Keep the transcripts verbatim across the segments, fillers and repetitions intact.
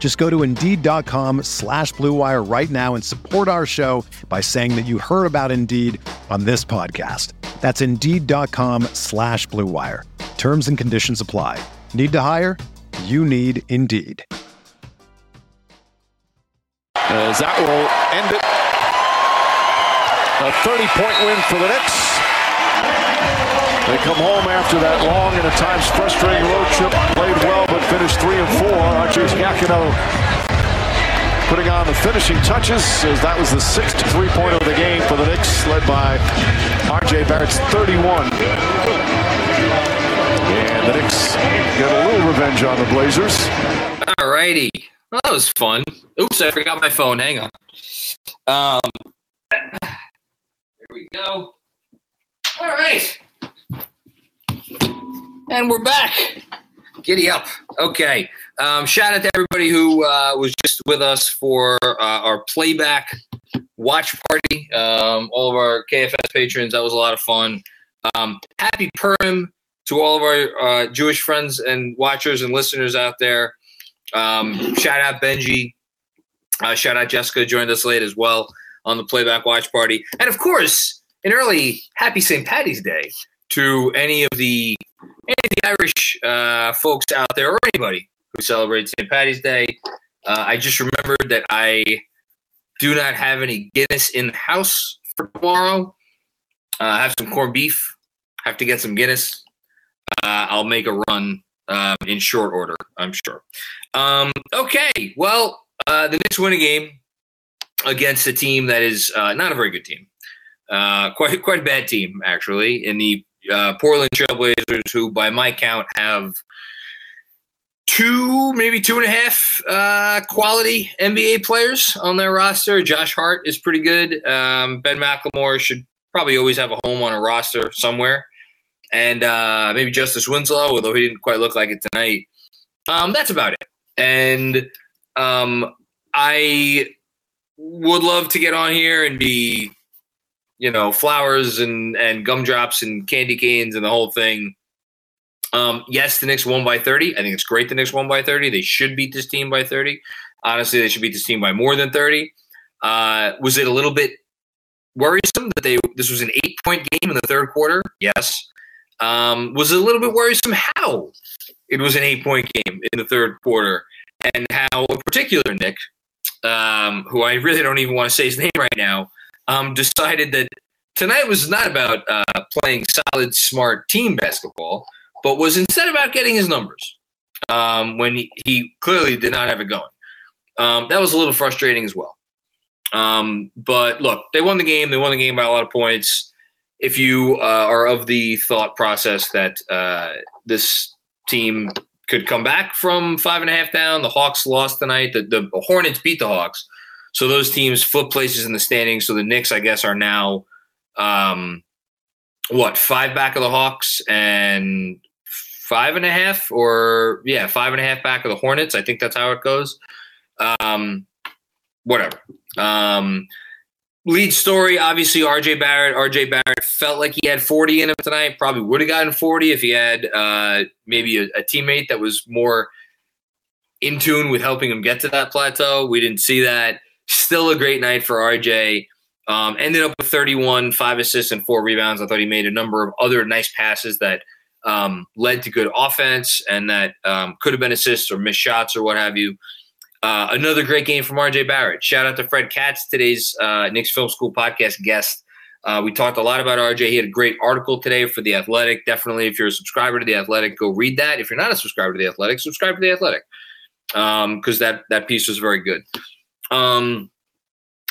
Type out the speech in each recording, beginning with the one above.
Just go to Indeed.com slash Blue Wire right now and support our show by saying that you heard about Indeed on this podcast. That's Indeed.com slash Blue Wire. Terms and conditions apply. Need to hire? You need Indeed. As that will end it. A thirty-point win for the Knicks. They come home after that long and at times frustrating road trip. Played well, but finished three and four. R J. Giacchino putting on the finishing touches, as that was the sixth three-pointer of the game for the Knicks, led by R J. Barrett's thirty-one. And the Knicks get a little revenge on the Blazers. All righty. Well, that was fun. Oops, I forgot my phone. Hang on. Um, there we go. All right. And we're back. Giddy up. Okay. Um, shout out to everybody who uh, was just with us for uh, our playback watch party. Um, all of our K F S patrons. That was a lot of fun. Um, happy Purim to all of our uh, Jewish friends and watchers and listeners out there. Um, shout out Benji. Uh, shout out Jessica, joined us late as well on the playback watch party. And of course, an early happy Saint Patty's Day to any of the any of the Irish uh, folks out there, or anybody who celebrates Saint Patty's Day. Uh, I just remembered that I do not have any Guinness in the house for tomorrow. Uh, I have some corned beef. Have to get some Guinness. Uh, I'll make a run um, in short order, I'm sure. Um, okay, well, uh, the Knicks win a game against a team that is uh, not a very good team. Uh, quite quite a bad team, actually, in the uh, Portland Trail Blazers, who, by my count, have two, maybe two and a half uh, quality N B A players on their roster. Josh Hart is pretty good. Um, Ben McLemore should probably always have a home on a roster somewhere. And uh, maybe Justice Winslow, although he didn't quite look like it tonight. Um, that's about it. And um, I would love to get on here and be – you know, flowers and, and gumdrops and candy canes and the whole thing. Um, yes, the Knicks won by thirty. I think it's great the Knicks won by thirty. They should beat this team by thirty. Honestly, they should beat this team by more than thirty. Uh, was it a little bit worrisome that they this was an eight-point game in the third quarter? Yes. Um, was it a little bit worrisome how it was an eight-point game in the third quarter, and how a particular Nick, um, who I really don't even want to say his name right now, Um, decided that tonight was not about uh, playing solid, smart team basketball, but was instead about getting his numbers um, when he, he clearly did not have it going. Um, that was a little frustrating as well. Um, but look, they won the game. They won the game by a lot of points. If you uh, are of the thought process that uh, this team could come back from five and a half down, the Hawks lost tonight. The, the Hornets beat the Hawks. So those teams flip places in the standings. So the Knicks, I guess, are now, um, what, five back of the Hawks and five and a half or, yeah, five and a half back of the Hornets. I think that's how it goes. Um, whatever. Um, lead story, obviously, R J. Barrett. R J. Barrett felt like he had forty in him tonight. Probably would have gotten forty if he had uh, maybe a, a teammate that was more in tune with helping him get to that plateau. We didn't see that. Still a great night for R J. Um, ended up with thirty-one, five assists, and four rebounds. I thought he made a number of other nice passes that um, led to good offense and that um, could have been assists or missed shots or what have you. Uh, another great game from R J. Barrett. Shout out to Fred Katz, today's uh, Knicks Film School podcast guest. Uh, we talked a lot about R J. He had a great article today for The Athletic. Definitely, if you're a subscriber to The Athletic, go read that. If you're not a subscriber to The Athletic, subscribe to The Athletic um, because that, that piece was very good. Um,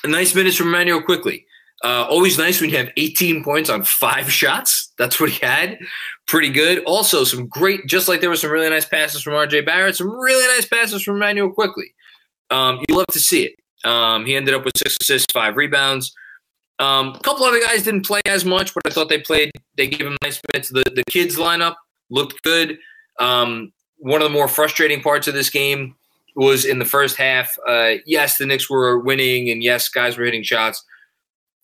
nice minutes from Immanuel Quickley. Uh, always nice when you have eighteen points on five shots. That's what he had. Pretty good. Also, some great, just like there were some really nice passes from R J. Barrett, some really nice passes from Immanuel Quickley. Um, you love to see it. Um, he ended up with six assists, five rebounds. Um, a couple other guys didn't play as much, but I thought they played. They gave him nice minutes. The, the kids lineup looked good. Um, one of the more frustrating parts of this game was in the first half. Uh, yes, the Knicks were winning, and yes, guys were hitting shots.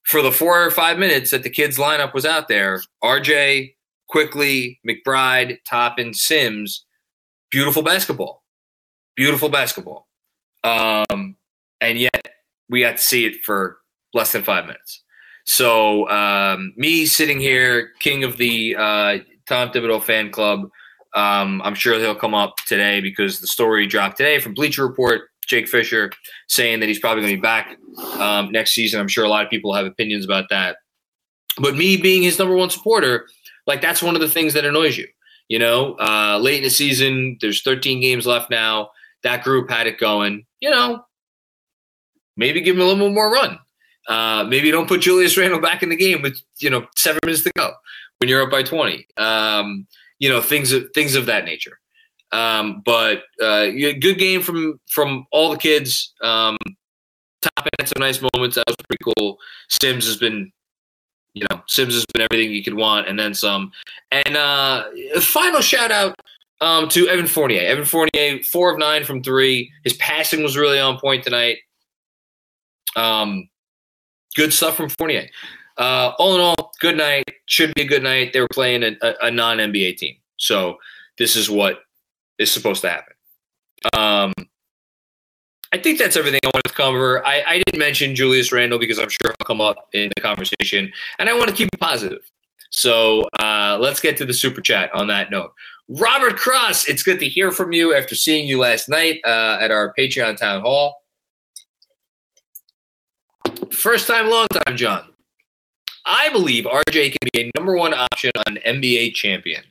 For the four or five minutes that the kids' lineup was out there, R J, Quickley, McBride, Toppin, Sims, beautiful basketball. Beautiful basketball. Um, and yet we got to see it for less than five minutes. So um, me sitting here, king of the uh, Tom Thibodeau fan club, um, I'm sure he'll come up today because the story dropped today from Bleacher Report. Jake Fisher saying that he's probably going to be back um, next season. I'm sure a lot of people have opinions about that. But me being his number one supporter, like that's one of the things that annoys you. You know, uh, late in the season, there's thirteen games left now. That group had it going. You know, maybe give him a little bit more run. Uh, maybe don't put Julius Randle back in the game with, you know, seven minutes to go when you're up by twenty. Um, you know, things things of that nature. Um, but uh, good game from from all the kids. Um, Toppin had some nice moments. That was pretty cool. Sims has been, you know, Sims has been everything you could want, and then some. And uh, a final shout out um, to Evan Fournier. Evan Fournier, four of nine from three. His passing was really on point tonight. Um, good stuff from Fournier. Uh, all in all, good night. Should be a good night. They were playing a, a, a non-N B A team, so this is what is supposed to happen. Um, I think that's everything I wanted to cover. I, I didn't mention Julius Randle because I'm sure I'll come up in the conversation, and I want to keep it positive. So uh, let's get to the super chat on that note. Robert Cross, it's good to hear from you after seeing you last night uh, at our Patreon town hall. First time, long time, John. I believe R J can be a number one option on an N B A champion.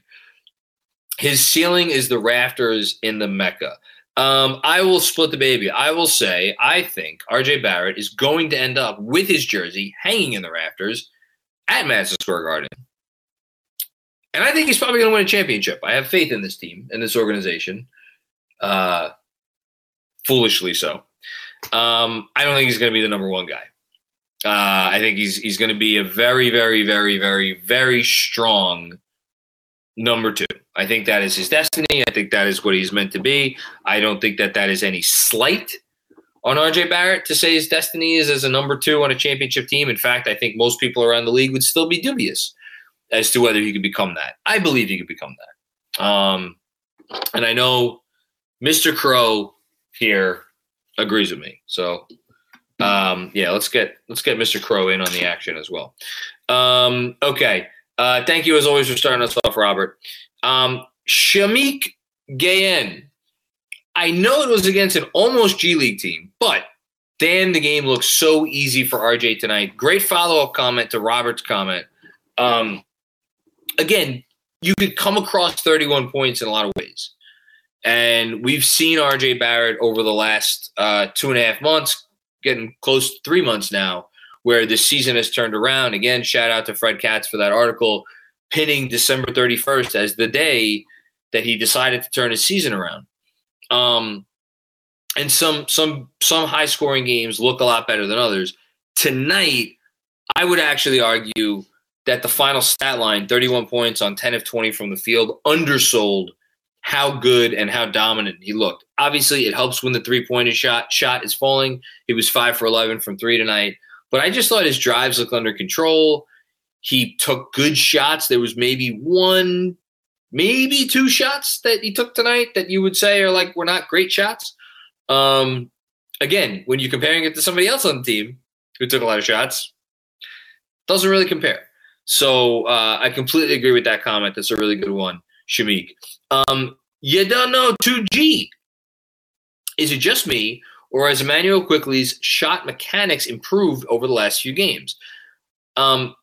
His ceiling is the rafters in the Mecca. Um, I will split the baby. I will say I think R J Barrett is going to end up with his jersey hanging in the rafters at Madison Square Garden. And I think he's probably going to win a championship. I have faith in this team and this organization. Uh, foolishly so. Um, I don't think he's going to be the number one guy. Uh, I think he's he's going to be a very, very, very, very, very strong number two. I think that is his destiny. I think that is what he's meant to be. I don't think that that is any slight on R J Barrett to say his destiny is as a number two on a championship team. In fact, I think most people around the league would still be dubious as to whether he could become that. I believe he could become that. Um, and I know Mister Crow here agrees with me. So, um, yeah, let's get let's get Mister Crow in on the action as well. Um, okay. Uh, thank you, as always, for starting us off, Robert. Um, Shamik Gayen. I know it was against an almost G League team, but damn, the game looks so easy for R J tonight. Great follow-up comment to Robert's comment. Um, again, you could come across thirty-one points in a lot of ways. And we've seen R J Barrett over the last uh, two and a half months, getting close to three months now, where the season has turned around. Again, shout out to Fred Katz for that article, pinning December thirty-first as the day that he decided to turn his season around. Um, and some some some high-scoring games look a lot better than others. Tonight, I would actually argue that the final stat line, thirty-one points on ten of twenty from the field, undersold how good and how dominant he looked. Obviously, it helps when the three-pointer shot, shot is falling. He was five for eleven from three tonight. But I just thought his drives looked under control. He took good shots. There was maybe one, maybe two shots that he took tonight that you would say are like, were not great shots. Um, again, when you're comparing it to somebody else on the team who took a lot of shots, doesn't really compare. So uh, I completely agree with that comment. That's a really good one, Shamik. Um, you don't know two G. Is it just me, or has Immanuel Quickley's shot mechanics improved over the last few games? Um,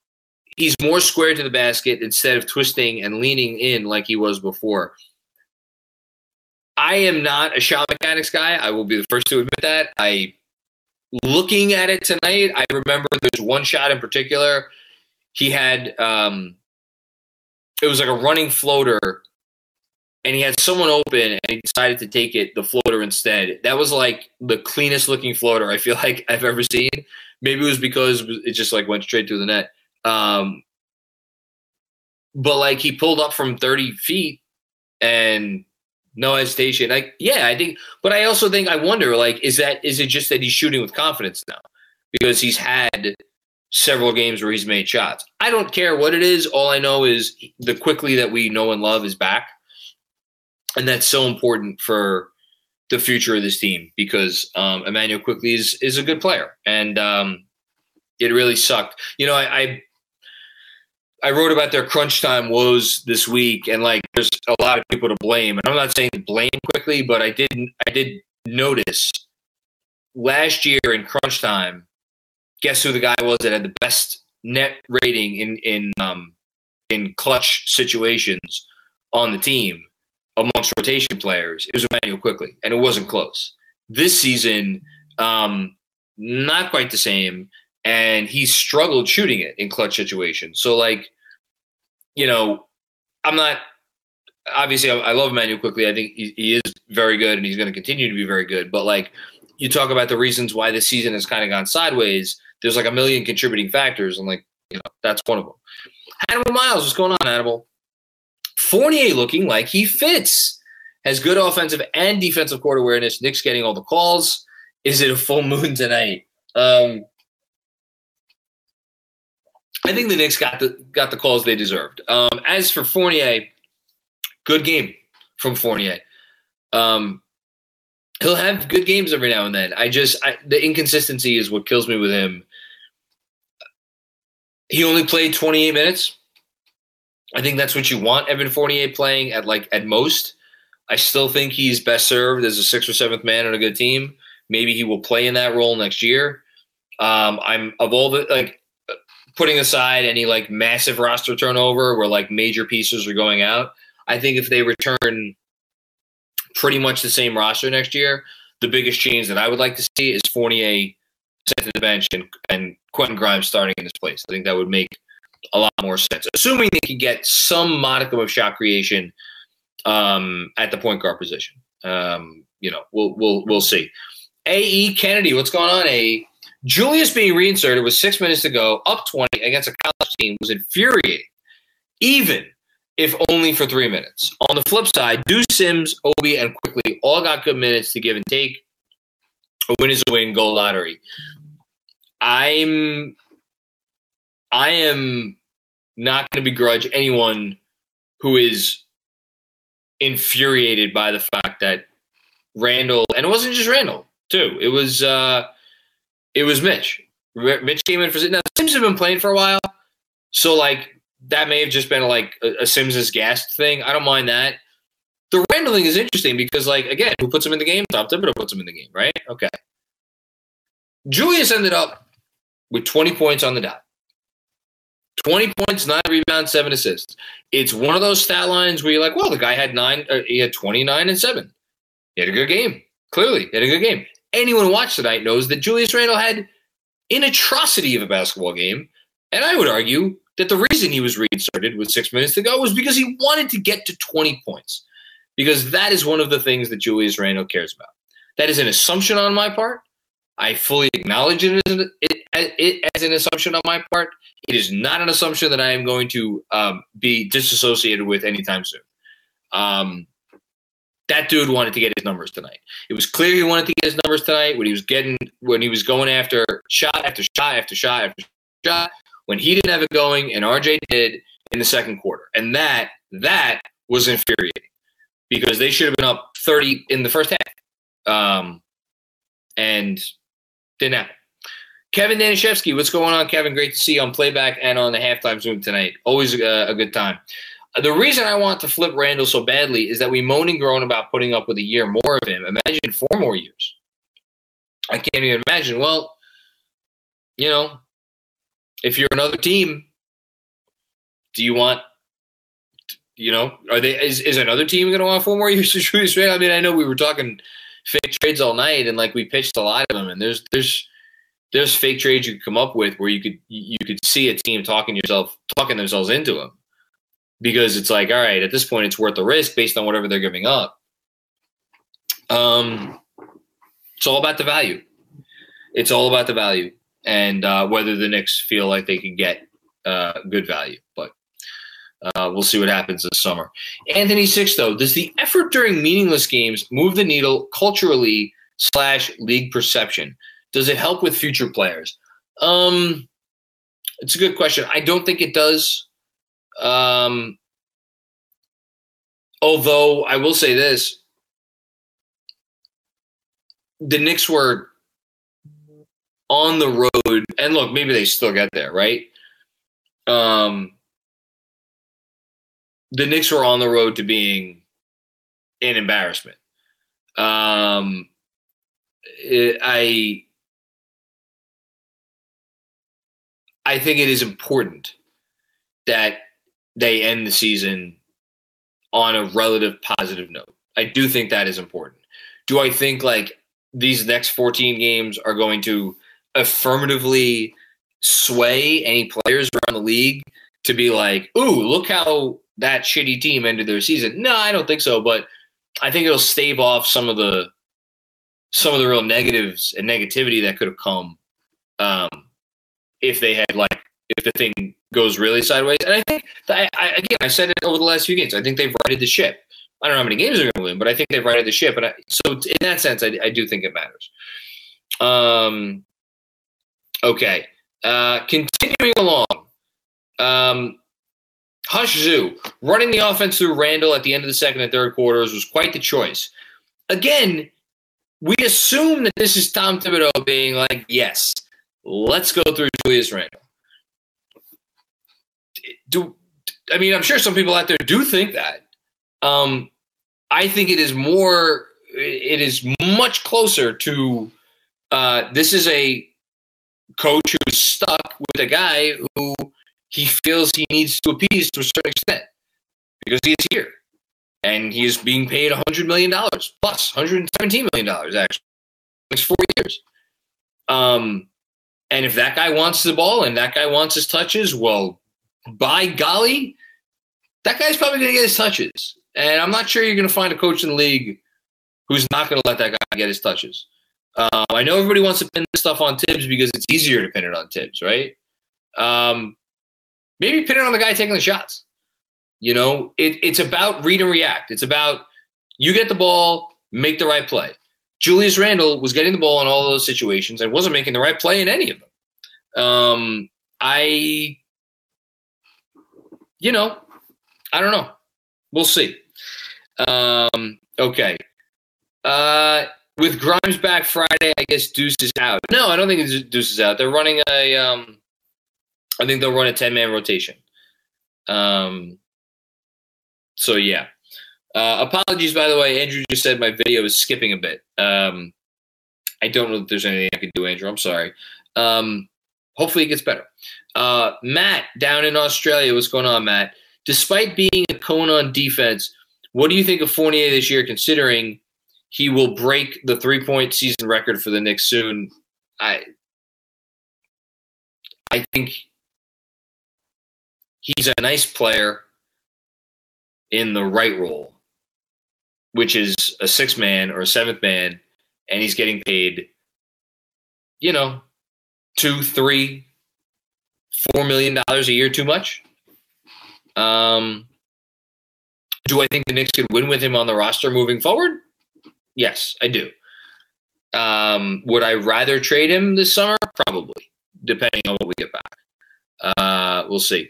he's more square to the basket instead of twisting and leaning in like he was before. I am not a shot mechanics guy. I will be the first to admit that. I, looking at it tonight, I remember there's one shot in particular. He had, um, it was like a running floater, and he had someone open, and he decided to take it, the floater, instead. That was like the cleanest looking floater I feel like I've ever seen. Maybe it was because it just like went straight through the net. Um, but like he pulled up from thirty feet and no hesitation. Like, yeah, I think, but I also think, I wonder, like, is that, is it just that he's shooting with confidence now because he's had several games where he's made shots? I don't care what it is. All I know is the Quickley that we know and love is back. And that's so important for the future of this team because um, Immanuel Quickley is, is a good player. And um, it really sucked. You know, I, I, I wrote about their crunch time woes this week, and like there's a lot of people to blame. And I'm not saying blame Quickley, but I didn't. I did notice last year in crunch time. Guess who the guy was that had the best net rating in in um, in clutch situations on the team amongst rotation players? It was Immanuel Quickley, and it wasn't close. This season, um, not quite the same, and he struggled shooting it in clutch situations. So like. You know, I'm not – obviously, I, I love Immanuel Quickley. I think he, he is very good, and he's going to continue to be very good. But, like, you talk about the reasons why this season has kind of gone sideways. There's, like, a million contributing factors, and, like, you know, that's one of them. Hannibal Miles, what's going on, Hannibal? Fournier looking like he fits. Has good offensive and defensive court awareness. Nick's getting all the calls. Is it a full moon tonight? Um I think the Knicks got the got the calls they deserved. Um, as for Fournier, good game from Fournier. Um, he'll have good games every now and then. I just I, the inconsistency is what kills me with him. He only played twenty-eight minutes. I think that's what you want Evan Fournier playing at like at most. I still think he's best served as a sixth or seventh man on a good team. Maybe he will play in that role next year. Um, I'm of all the like. Putting aside any like massive roster turnover where like major pieces are going out, I think if they return pretty much the same roster next year, the biggest change that I would like to see is Fournier sent to the bench and, and Quentin Grimes starting in his place. I think that would make a lot more sense, assuming they could get some modicum of shot creation um, at the point guard position. Um, you know, we'll we'll we'll see. A E Kennedy, what's going on, A E? Julius being reinserted with six minutes to go, up twenty against a college team was infuriating, even if only for three minutes. On the flip side, Do Sims, Obi, and Quickley all got good minutes to give and take. A win is a win, goal lottery. I'm, I am not going to begrudge anyone who is infuriated by the fact that Randle, and it wasn't just Randle, too. It was... Uh, It was Mitch. Mitch came in for – now, Sims have been playing for a while, so, like, that may have just been, like, a, a Sims is gassed thing. I don't mind that. The Randling is interesting because, like, again, who puts him in the game? Tom Thibodeau puts him in the game, right? Okay. Julius ended up with twenty points on the dot. twenty points, nine rebounds, seven assists. It's one of those stat lines where you're like, well, the guy had nine – he had twenty-nine and seven. He had a good game. Clearly, he had a good game. Anyone who watched tonight knows that Julius Randle had an atrocity of a basketball game, and I would argue that the reason he was reinserted with six minutes to go was because he wanted to get to twenty points, because that is one of the things that Julius Randle cares about. That is an assumption on my part. I fully acknowledge it as an, it, it, as an assumption on my part. It is not an assumption that I am going to um, be disassociated with anytime soon. Um That dude wanted to get his numbers tonight. It was clear he wanted to get his numbers tonight when he was getting, when he was going after shot after shot after shot after shot, when he didn't have it going and R J did in the second quarter. And that, that was infuriating because they should have been up thirty in the first half. Um, and didn't happen. Kevin Danishevsky, what's going on, Kevin? Great to see you on playback and on the halftime Zoom tonight. Always a, a good time. The reason I want to flip Randle so badly is that we moan and groan about putting up with a year more of him. Imagine four more years. I can't even imagine. Well, you know, if you're another team, do you want, you know, are they, is, is another team going to want four more years to Julius Randle? I mean, I know we were talking fake trades all night, and like we pitched a lot of them, and there's, there's, there's fake trades you could come up with where you could, you could see a team talking yourself, talking themselves into them, because it's like, all right, at this point it's worth the risk based on whatever they're giving up. Um, it's all about the value. It's all about the value, and uh, whether the Knicks feel like they can get uh, good value, but uh, we'll see what happens this summer. Anthony Six, though, does the effort during meaningless games move the needle culturally slash league perception? Does it help with future players? Um, it's a good question. I don't think it does. Um, although I will say this, the Knicks were on the road, and look, maybe they still get there, right? Um, the Knicks were on the road to being an embarrassment. Um, it, I, I think it is important that they end the season on a relative positive note. I do think that is important. Do I think like these next fourteen games are going to affirmatively sway any players around the league to be like, ooh, look how that shitty team ended their season? No, I don't think so, but I think it'll stave off some of the some of the real negatives and negativity that could have come um, if they had like if the thing goes really sideways. And I think that I, I, again, I said it over the last few games. I think they've righted the ship. I don't know how many games they're going to win, but I think they've righted the ship. And I, so in that sense, I, I do think it matters. Um, okay. Uh, continuing along. Um, Hush Zoo, running the offense through Randle at the end of the second and third quarters was quite the choice. Again, we assume that this is Tom Thibodeau being like, yes, let's go through Julius Randle. Do, I mean, I'm sure some people out there do think that. Um, I think it is more, it is much closer to, uh, this is a coach who's stuck with a guy who he feels he needs to appease to a certain extent because he is here and he is being paid one hundred million dollars plus one hundred seventeen million dollars actually for four years. Um, and if that guy wants the ball and that guy wants his touches, well, by golly, that guy's probably going to get his touches. And I'm not sure you're going to find a coach in the league who's not going to let that guy get his touches. Um, I know everybody wants to pin this stuff on Tibbs because it's easier to pin it on Tibbs, right? Um, maybe pin it on the guy taking the shots. You know, it, it's about read and react. It's about you get the ball, make the right play. Julius Randle was getting the ball in all those situations and wasn't making the right play in any of them. Um, I, you know, I don't know. We'll see. Um, okay. Uh, with Grimes back Friday, I guess Deuce is out. No, I don't think Deuce is out. They're running a um, – I think they'll run a ten-man rotation. Um, so, yeah. Uh, apologies, by the way. Andrew just said my video is skipping a bit. Um, I don't know if there's anything I can do, Andrew. I'm sorry. Um, hopefully it gets better. Uh, Matt, down in Australia. What's going on, Matt? Despite being a cone on defense, what do you think of Fournier this year, considering he will break the three-point season record for the Knicks soon? I I think he's a nice player in the right role, which is a sixth man or a seventh man, and he's getting paid, you know, two, three, four million dollars a year too much. Um, do I think the Knicks could win with him on the roster moving forward? Yes, I do. Um, would I rather trade him this summer? Probably, depending on what we get back. Uh, we'll see.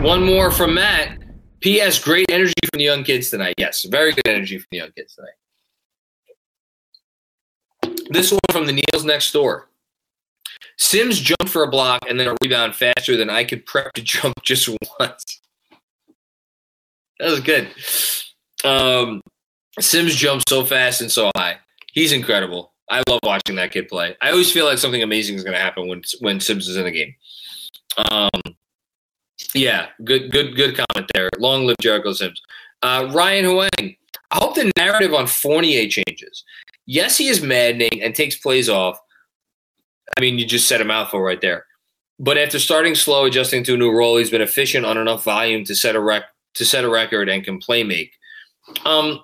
One more from Matt. P S. Great energy from the young kids tonight. Yes, very good energy from the young kids tonight. This one from the Neils next door. Sims jumped for a block and then a rebound faster than I could prep to jump just once. That was good. Um, Sims jumped so fast and so high. He's incredible. I love watching that kid play. I always feel like something amazing is going to happen when when Sims is in the game. Um. Yeah, good, good, good comment there. Long live Jericho Sims. Uh, Ryan Huang, I hope the narrative on Fournier changes. Yes, he is maddening and takes plays off. I mean, you just said a mouthful right there. But after starting slow, adjusting to a new role, he's been efficient on enough volume to set a rec- to set a record and can play make. Um,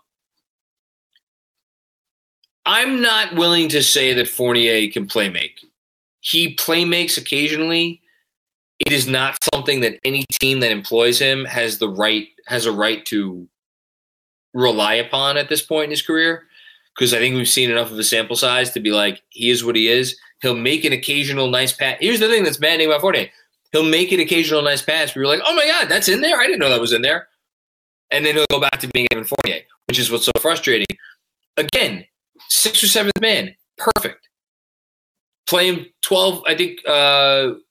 I'm not willing to say that Fournier can play make. He play makes occasionally. It is not something that any team that employs him has the right has a right to rely upon at this point in his career, because I think we've seen enough of a sample size to be like, he is what he is. He'll make an occasional nice pass. Here's the thing that's maddening about Fournier. He'll make an occasional nice pass. We're like, oh my God, that's in there? I didn't know that was in there. And then he'll go back to being Evan Fournier, which is what's so frustrating. Again, sixth or seventh man, perfect. Play him twelve, I think uh, –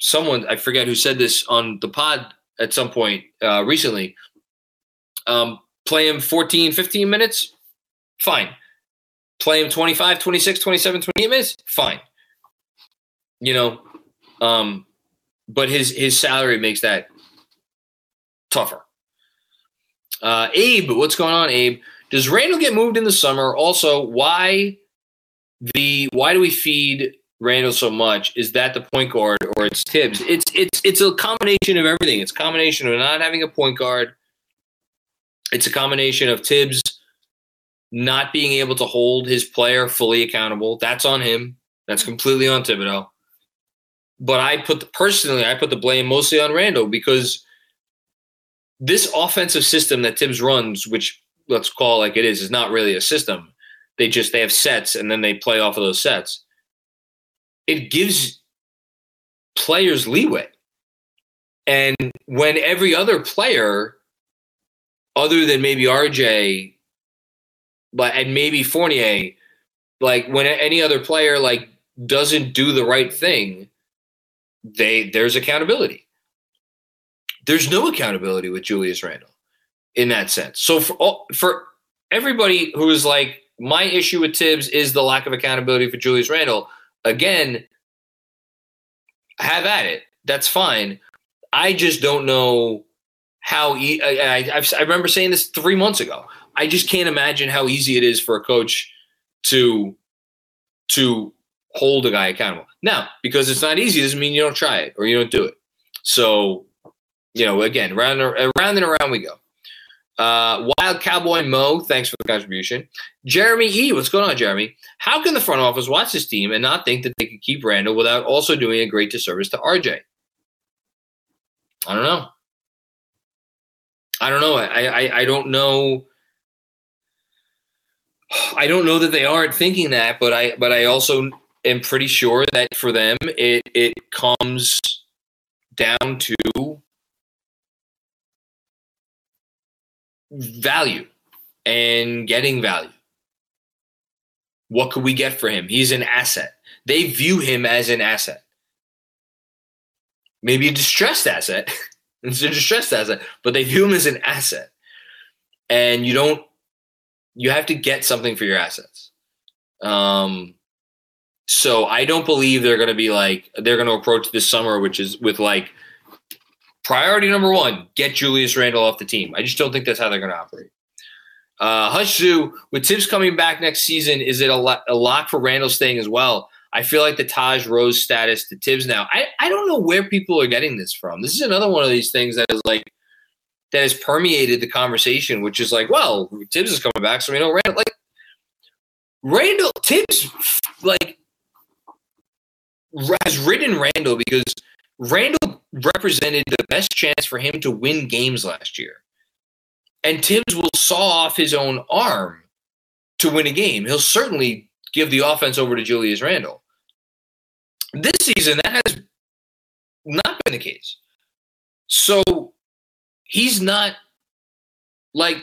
someone, I forget who said this on the pod at some point uh, recently, um, play him fourteen, fifteen minutes, fine. Play him twenty-five, twenty-six, twenty-seven, twenty-eight minutes, fine. You know, um, but his, his salary makes that tougher. Uh, Abe, what's going on, Abe? Does Randall get moved in the summer? Also, why the why do we feed Randall so much? Is that the point guard or it's Tibbs? It's it's it's a combination of everything. It's a combination of not having a point guard. It's a combination of Tibbs not being able to hold his player fully accountable. That's on him. That's completely on Thibodeau. But I put the, personally, I put the blame mostly on Randall, because this offensive system that Tibbs runs, which let's call like it is, is not really a system. They just they have sets and then they play off of those sets. It gives players leeway. And when every other player, other than maybe R J, but and maybe Fournier, like when any other player like doesn't do the right thing, they there's accountability. There's no accountability with Julius Randle in that sense. So for all, for everybody who is like, my issue with Tibbs is the lack of accountability for Julius Randle. Again, have at it. That's fine. I just don't know how e- – I, I, I remember saying this three months ago. I just can't imagine how easy it is for a coach to to hold a guy accountable. Now, because it's not easy doesn't mean you don't try it or you don't do it. So you know, again, round and around, and around we go. Uh, Wild Cowboy Mo, thanks for the contribution. Jeremy E, what's going on, Jeremy? How can the front office watch this team and not think that they could keep Randall without also doing a great disservice to R J? I don't know. I don't know. I, I, I don't know. I don't know that they aren't thinking that, but I but I also am pretty sure that for them it it comes down to value and getting value. What could we get for him? He's an asset. They view him as an asset. Maybe a distressed asset. It's a distressed asset, but they view him as an asset. And you don't you have to get something for your assets. Um, so I don't believe they're going to be like, they're going to approach this summer, which is with like priority number one, get Julius Randle off the team. I just don't think that's how they're going to operate. Uh, Hush Zoo, with Tibbs coming back next season, is it a, lo- a lock for Randle staying as well? I feel like the Taj Rose status to Tibbs now. I, I don't know where people are getting this from. This is another one of these things that is like, that has permeated the conversation, which is like, well, Tibbs is coming back, so we know Randall. Like, Randall, Tibbs, like, has ridden Randall because Randall represented the best chance for him to win games last year. And Tibbs will saw off his own arm to win a game. He'll certainly give the offense over to Julius Randall. This season, that has not been the case. So, he's not like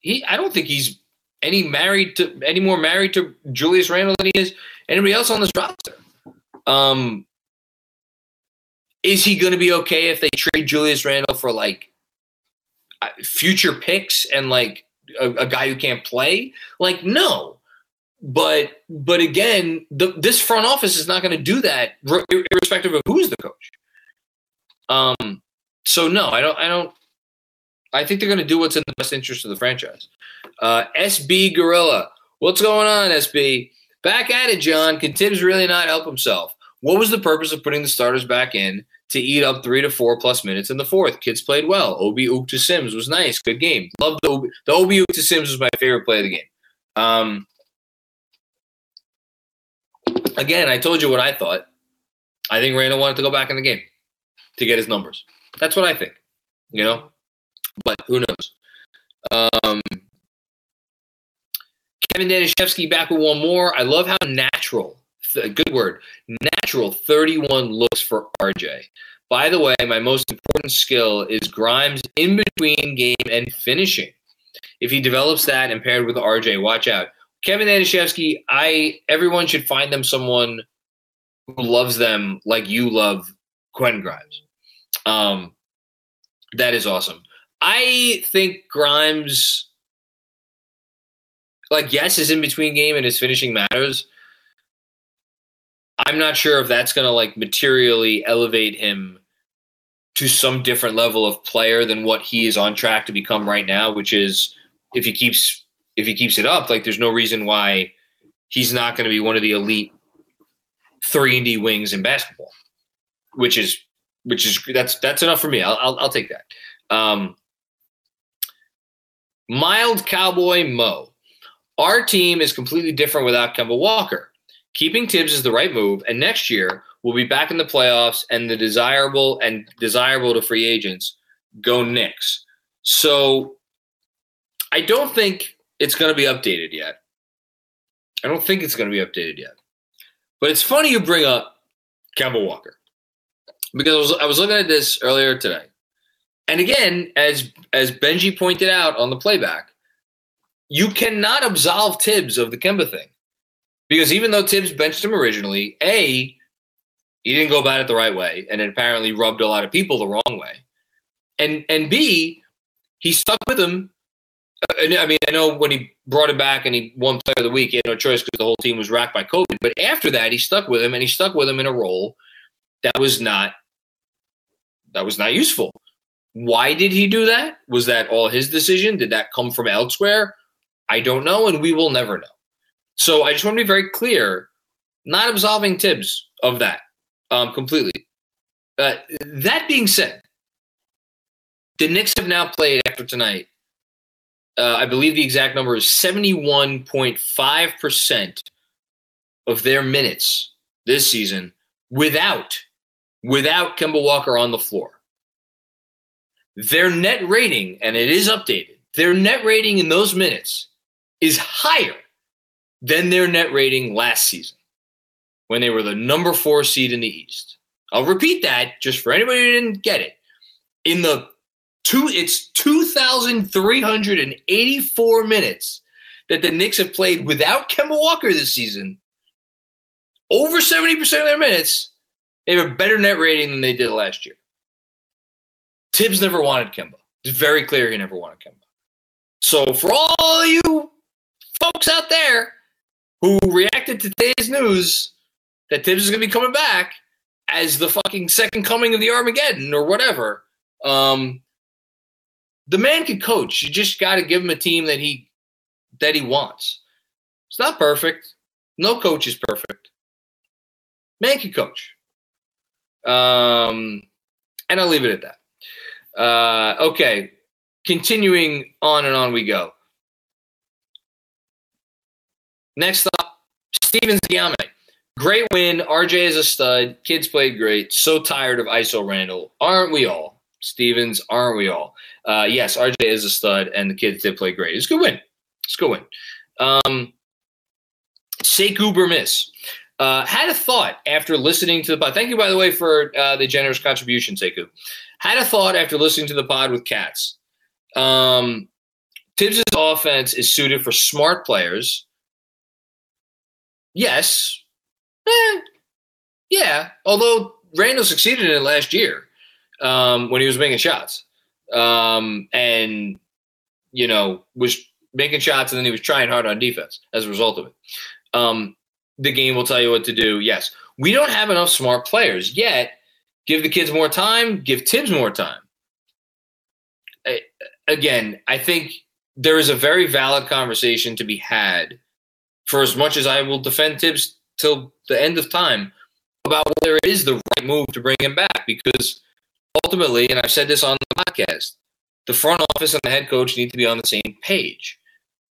he. I don't think he's any married to any more married to Julius Randle than he is anybody else on this roster. Um, is he going to be okay if they trade Julius Randle for like future picks and like a, a guy who can't play? Like no, but but again, the, this front office is not going to do that, irrespective of who's the coach. Um. So no, I don't. I don't. I think they're going to do what's in the best interest of the franchise. Uh, S B Gorilla. What's going on, S B? Back at it, John. Can Tibbs really not help himself? What was the purpose of putting the starters back in to eat up three to four plus minutes in the fourth? Kids played well. Obi to Sims was nice. Good game. Loved the Obi, the Obi to Sims was my favorite play of the game. Um, again, I told you what I thought. I think Randall wanted to go back in the game to get his numbers. That's what I think, you know? But who knows? Um, Kevin Danishevsky back with one more. I love how natural, th- good word, natural thirty-one looks for R J. By the way, my most important skill is Grimes in between game and finishing. If he develops that and paired with R J, watch out. Kevin Danishevsky, I everyone should find them someone who loves them like you love Quentin Grimes. Um, that is awesome. I think Grimes, like, yes, his in-between game and his finishing matters. I'm not sure if that's going to, like, materially elevate him to some different level of player than what he is on track to become right now, which is if he keeps if he keeps it up, like, there's no reason why he's not going to be one of the elite three and D wings in basketball, which is which is that's that's enough for me. I'll I'll, I'll take that. Um, Mild Cowboy Mo. Our team is completely different without Kemba Walker. Keeping Tibbs is the right move, and next year we'll be back in the playoffs and the desirable and desirable to free agents. Go Knicks. So I don't think it's going to be updated yet. I don't think it's going to be updated yet. But it's funny you bring up Kemba Walker because I was, I was looking at this earlier today. And again, as as Benji pointed out on the playback, you cannot absolve Tibbs of the Kemba thing. Because even though Tibbs benched him originally, A, he didn't go about it the right way and it apparently rubbed a lot of people the wrong way. And and B, he stuck with him. I mean, I know when he brought him back and he won player of the week, he had no choice because the whole team was racked by COVID. But after that, he stuck with him and he stuck with him in a role that was not that was not useful. Why did he do that? Was that all his decision? Did that come from elsewhere? I don't know, and we will never know. So I just want to be very clear, not absolving Tibbs of that um, completely. Uh, that being said, The Knicks have now played after tonight. Uh, I believe the exact number is seventy-one point five percent of their minutes this season without without Kemba Walker on the floor. Their net rating, and it is updated, their net rating in those minutes is higher than their net rating last season when they were the number four seed in the East. I'll repeat that just for anybody who didn't get it. In the two, it's two thousand three hundred eighty-four minutes that the Knicks have played without Kemba Walker this season. Over seventy percent of their minutes, they have a better net rating than they did last year. Tibbs never wanted Kemba. It's very clear he never wanted Kemba. So for all you folks out there who reacted to today's news that Tibbs is going to be coming back as the fucking second coming of the Armageddon or whatever, um, the man can coach. You just got to give him a team that he that he wants. It's not perfect. No coach is perfect. Man can coach. Um, and I'll leave it at that. Uh, okay, continuing on and on we go. Next up, Steven Siame. Great win. R J is a stud. Kids played great. So tired of I S O Randall. Aren't we all? Stevens, aren't we all? Uh, yes, R J is a stud, and the kids did play great. It's a good win. It's a good win. Um, Sekou Bermis. Uh, had a thought after listening to the pod. Thank you, by the way, for uh, the generous contribution, Sekou. Had a thought after listening to the pod with Katz. Um, Tibbs' offense is suited for smart players. Yes. Eh. Yeah. Although Randall succeeded in it last year um, when he was making shots. Um, and, you know, was making shots and then he was trying hard on defense as a result of it. Um, the game will tell you what to do. Yes. We don't have enough smart players yet. Give the kids more time. Give Tibbs more time. I, again, I think there is a very valid conversation to be had for as much as I will defend Tibbs till the end of time about whether it is the right move to bring him back because ultimately, and I've said this on the podcast, the front office and the head coach need to be on the same page.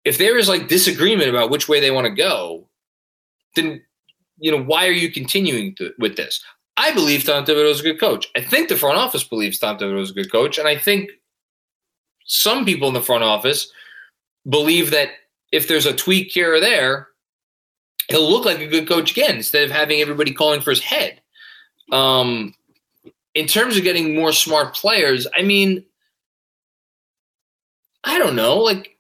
If there is like disagreement about which way they want to go, then you know why are you continuing to, with this? I believe Tom Thibodeau is a good coach. I think the front office believes Tom Thibodeau is a good coach, and I think some people in the front office believe that if there's a tweak here or there, he'll look like a good coach again instead of having everybody calling for his head. Um, in terms of getting more smart players, I mean, I don't know. Like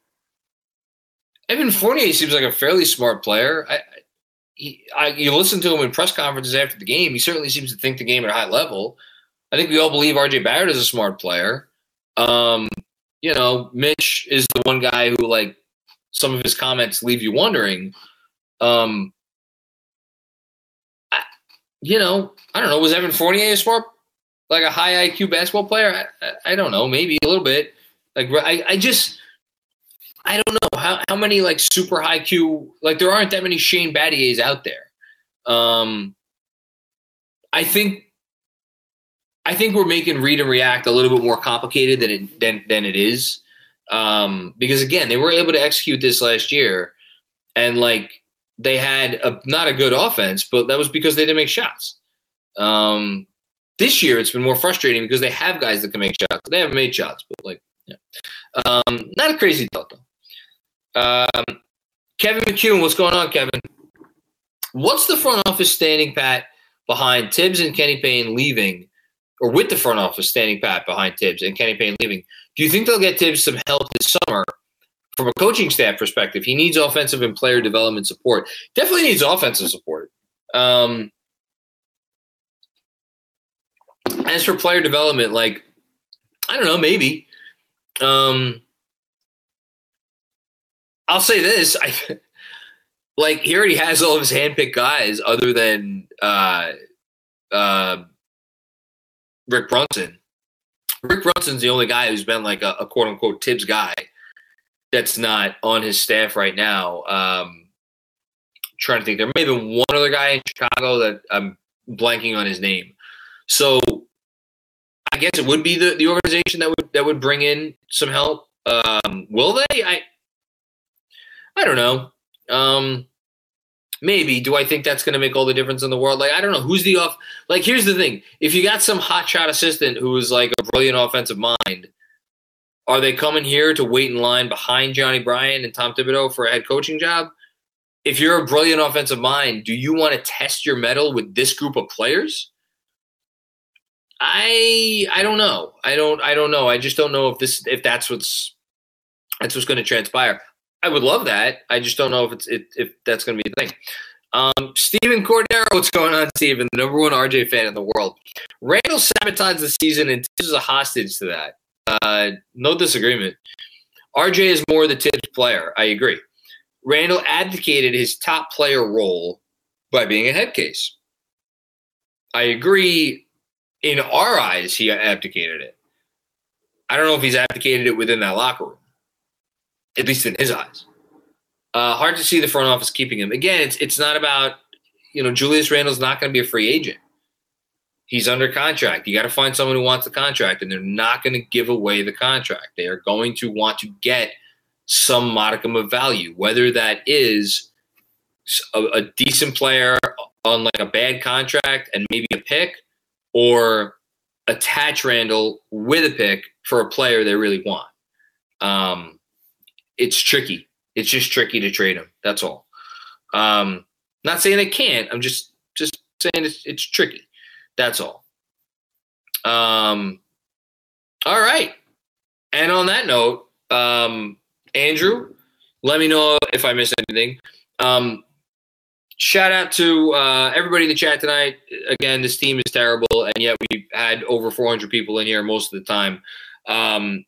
Evan Fournier seems like a fairly smart player. I, He, I, you listen to him in press conferences after the game. He certainly seems to think the game at a high level. I think we all believe R J. Barrett is a smart player. Um, you know, Mitch is the one guy who, like, some of his comments leave you wondering. Um, I, you know, I don't know. Was Evan Fournier a smart, like a high I Q basketball player? I, I, I don't know. Maybe a little bit. Like, I, I just. I don't know how, how many like super high Q, like there aren't that many Shane Battiers out there. Um, I think, I think we're making read and react a little bit more complicated than it, than, than it is. Um, because again, they were able to execute this last year and like they had a, not a good offense, but that was because they didn't make shots. Um, this year it's been more frustrating because they have guys that can make shots. They haven't made shots, but like, yeah. Um, not a crazy thought though. Um, Kevin McCune, what's going on, Kevin? What's the front office standing pat behind Tibbs and Kenny Payne leaving, or with the front office standing pat behind Tibbs and Kenny Payne leaving? Do you think they'll get Tibbs some help this summer from a coaching staff perspective? He needs offensive and player development support. Definitely needs offensive support. Um, as for player development, like, I don't know, maybe. Um, I'll say this, I like he already has all of his handpicked guys other than uh, uh, Rick Brunson. Rick Brunson's the only guy who's been like a, a quote-unquote Tibbs guy that's not on his staff right now. Um, trying to think. There may have been one other guy in Chicago that I'm blanking on his name. So I guess it would be the, the organization that would that would bring in some help. Um, will they? I I don't know. Um, maybe. Do I think that's going to make all the difference in the world? Like, I don't know. Who's the off? Like, here's the thing: if you got some hotshot assistant who is like a brilliant offensive mind, are they coming here to wait in line behind Johnny Bryan and Tom Thibodeau for a head coaching job? If you're a brilliant offensive mind, do you want to test your mettle with this group of players? I I don't know. I don't I don't know. I just don't know if this if that's what's that's what's going to transpire. I would love that. I just don't know if it's it, if that's going to be a thing. Um, Steven Cordero, what's going on, Steven? The number one R J fan in the world. Randle sabotages the season and Tibbs is a hostage to that. Uh, no disagreement. R J is more the Tibbs player. I agree. Randle abdicated his top player role by being a head case. I agree. In our eyes, he abdicated it. I don't know if he's abdicated it within that locker room, at least in his eyes. Uh, hard to see the front office keeping him. Again, it's it's not about, you know, Julius Randle's not going to be a free agent. He's under contract. You got to find someone who wants the contract, and they're not going to give away the contract. They are going to want to get some modicum of value, whether that is a, a decent player on like a bad contract and maybe a pick, or attach Randle with a pick for a player they really want. Um, it's tricky. It's just tricky to trade him. That's all. Um, not saying they can't. I'm just just saying it's, it's tricky. That's all. Um, all right. And on that note, um, Andrew, let me know if I missed anything. Um, shout out to uh, everybody in the chat tonight. Again, this team is terrible, and yet we've had over four hundred people in here most of the time. Um,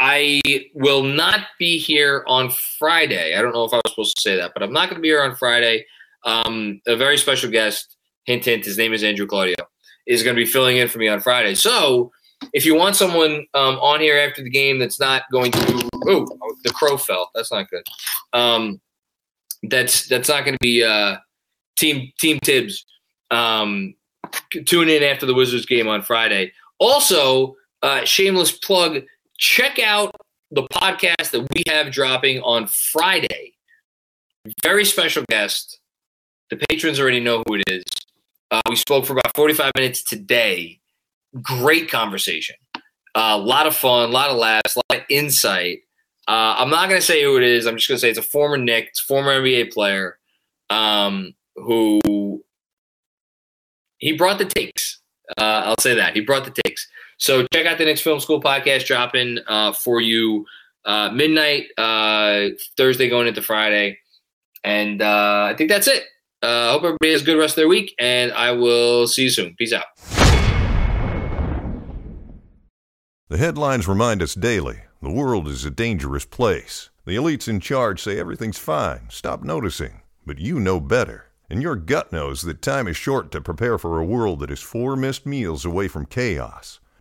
I will not be here on Friday. I don't know if I was supposed to say that, but I'm not going to be here on Friday. Um, a very special guest, hint, hint, his name is Andrew Claudio, is going to be filling in for me on Friday. So if you want someone um, on here after the game that's not going to – oh, the crow fell. That's not good. Um, that's that's not going to be uh, Team Team Tibbs. Um, tune in after the Wizards game on Friday. Also, uh, shameless plug, check out the podcast that we have dropping on Friday. Very special guest. The patrons already know who it is. Uh, we spoke for about forty-five minutes today. Great conversation. A uh, lot of fun, a lot of laughs, a lot of insight. Uh, I'm not going to say who it is. I'm just going to say it's a former Knicks, former N B A player um, who he brought the takes. Uh, I'll say that. He brought the takes. So check out the Knicks Film School podcast dropping uh, for you uh, midnight, uh, Thursday going into Friday. And uh, I think that's it. I uh, hope everybody has a good rest of their week, and I will see you soon. Peace out. The headlines remind us daily, the world is a dangerous place. The elites in charge say everything's fine, stop noticing, but you know better. And your gut knows that time is short to prepare for a world that is four missed meals away from chaos.